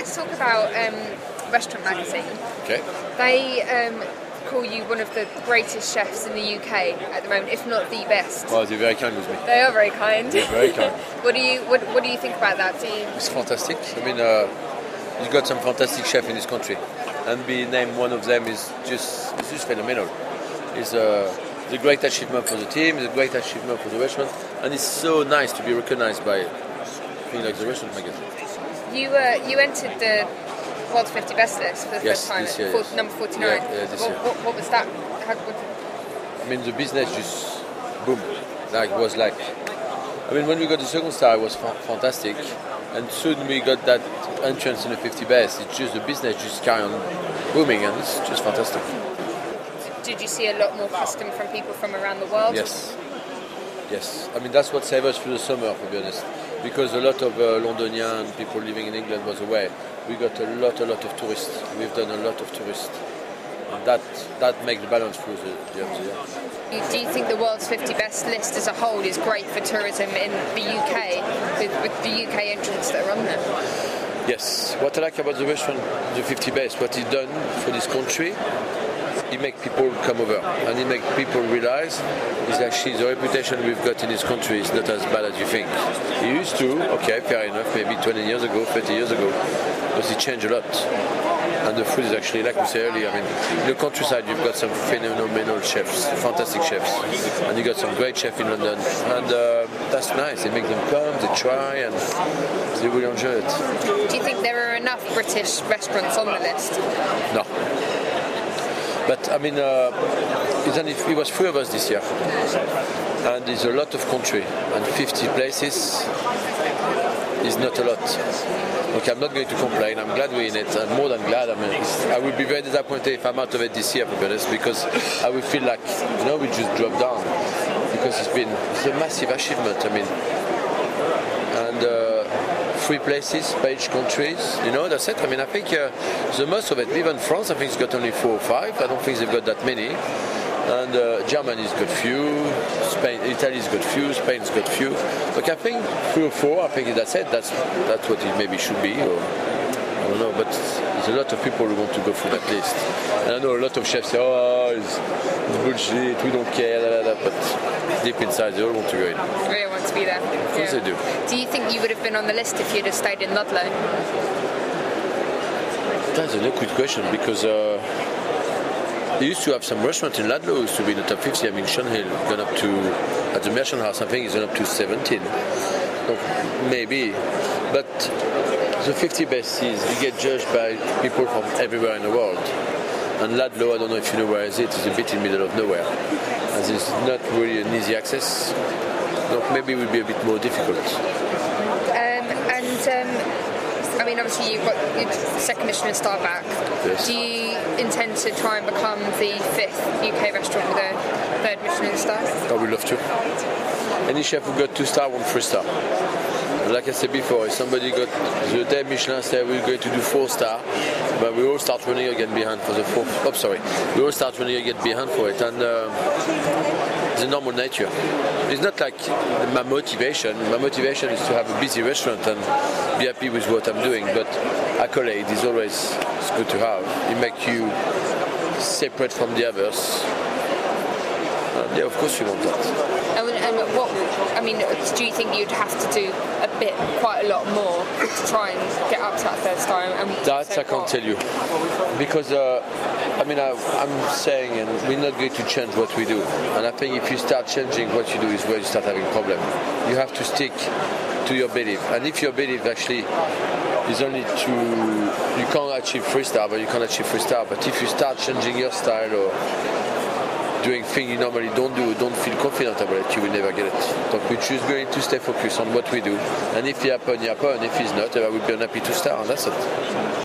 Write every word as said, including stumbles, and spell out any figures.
let's talk about um, Restaurant Magazine. Okay. They um, call you one of the greatest chefs in the U K at the moment, if not the best. Well, they're very kind with me. They are very kind. They're very kind. What do you what, what do you think about that? Do you... It's fantastic. I mean, uh, you've got some fantastic chefs in this country, and being named one of them is just it's just phenomenal. It's a uh, It's a great achievement for the team, it's a great achievement for the restaurant, and it's so nice to be recognised by things like the Restaurant Magazine. You uh, you entered the World fifty Best list for the yes, first time, this year, four, yes. number forty-nine. Yeah, yeah, this what, year. What, what was that? How, what... I mean, the business just boom, like was like. I mean, when we got the second star, it was fa- fantastic, and soon we got that entrance in the fifty Best. It's just the business just carry on booming, and it's just fantastic. Did you see a lot more custom from people from around the world? Yes, yes. I mean, that's what saved us through the summer, to be honest, because a lot of uh, Londonians, people living in England, was away. We got a lot, a lot of tourists. We've done a lot of tourists, and that that makes the balance through the, the year. Do you think the World's fifty Best list as a whole is great for tourism in the U K, with, with the U K entrants that are on there? Yes. What I like about the restaurant, the fifty Best, what it's done for this country. It makes people come over, and it makes people realise is actually the reputation we've got in this country is not as bad as you think. It used to, okay, fair enough, maybe twenty years ago, thirty years ago, because it changed a lot. And the food is actually, like we said earlier, I mean, in the countryside you've got some phenomenal chefs, fantastic chefs, and you got some great chefs in London, and uh, that's nice. They make them come, they try, and they will really enjoy it. Do you think there are enough British restaurants on the list? No. But I mean, uh, it was three of us this year, and it's a lot of country, and fifty places is not a lot. Okay, I'm not going to complain, I'm glad we're in it, I'm more than glad. I mean, I would be very disappointed if I'm out of it this year, to be honest, because I would feel like, you know, we just dropped down, because it's been it's a massive achievement, I mean. And uh, three places, page countries, you know, that's it. I mean, I think uh, the most of it, even France, I think it's got only four or five. I don't think they've got that many. And uh, Germany's got few, Spain, Italy's got few, Spain's got few. Like, I think three or four, I think that's it. That's that's what it maybe should be. Or, I don't know, but there's a lot of people who want to go through that list. And I know a lot of chefs say, oh, it's bullshit, we don't care, blah, blah, blah. But deep inside, they all want to go in. They really want to be there. Of course yeah. They do. Do you think you would have been on the list if you'd have stayed in Ludlow? That's a good question, because uh, they used to have some restaurant in Ludlow, used to be in the top fifty. I mean, Sean Hill gone up to, at the Merchant House, I think he's gone up to seventeen. Maybe. But the fifty Best is, you get judged by people from everywhere in the world. And Ludlow, I don't know if you know where it is, it's a bit in the middle of nowhere. And it's not really an easy access. No, maybe it would be a bit more difficult. Um, and, um, I mean, obviously you've got your second Michelin star back. Yes. Do you intend to try and become the fifth U K restaurant with a third Michelin star? I would love to. Any chef who got two star, one three star. Like I said before, if somebody got the day Michelin said we're going to do four star, but we all start running again behind for the four. Oh, sorry, we all start running again behind for it, and uh, it's a normal nature. It's not like my motivation. My motivation is to have a busy restaurant and be happy with what I'm doing. But accolade is always it's good to have. It makes you separate from the others. And yeah, of course you want that. And what, I mean, do you think you'd have to do a bit, quite a lot more to try and get up to that third star? And that so I can't what? tell you. Because, uh, I mean, I, I'm saying, and we're not going to change what we do. And I think if you start changing what you do is where you start having problems. You have to stick to your belief. And if your belief actually is only to, you can't achieve three star, but you can't achieve three star. But if you start changing your style or doing things you normally don't do, don't feel confident about it, you will never get it. So we're just going to stay focused on what we do, and if it happens, it happens, if it's not, I will be unhappy to start, and that's it.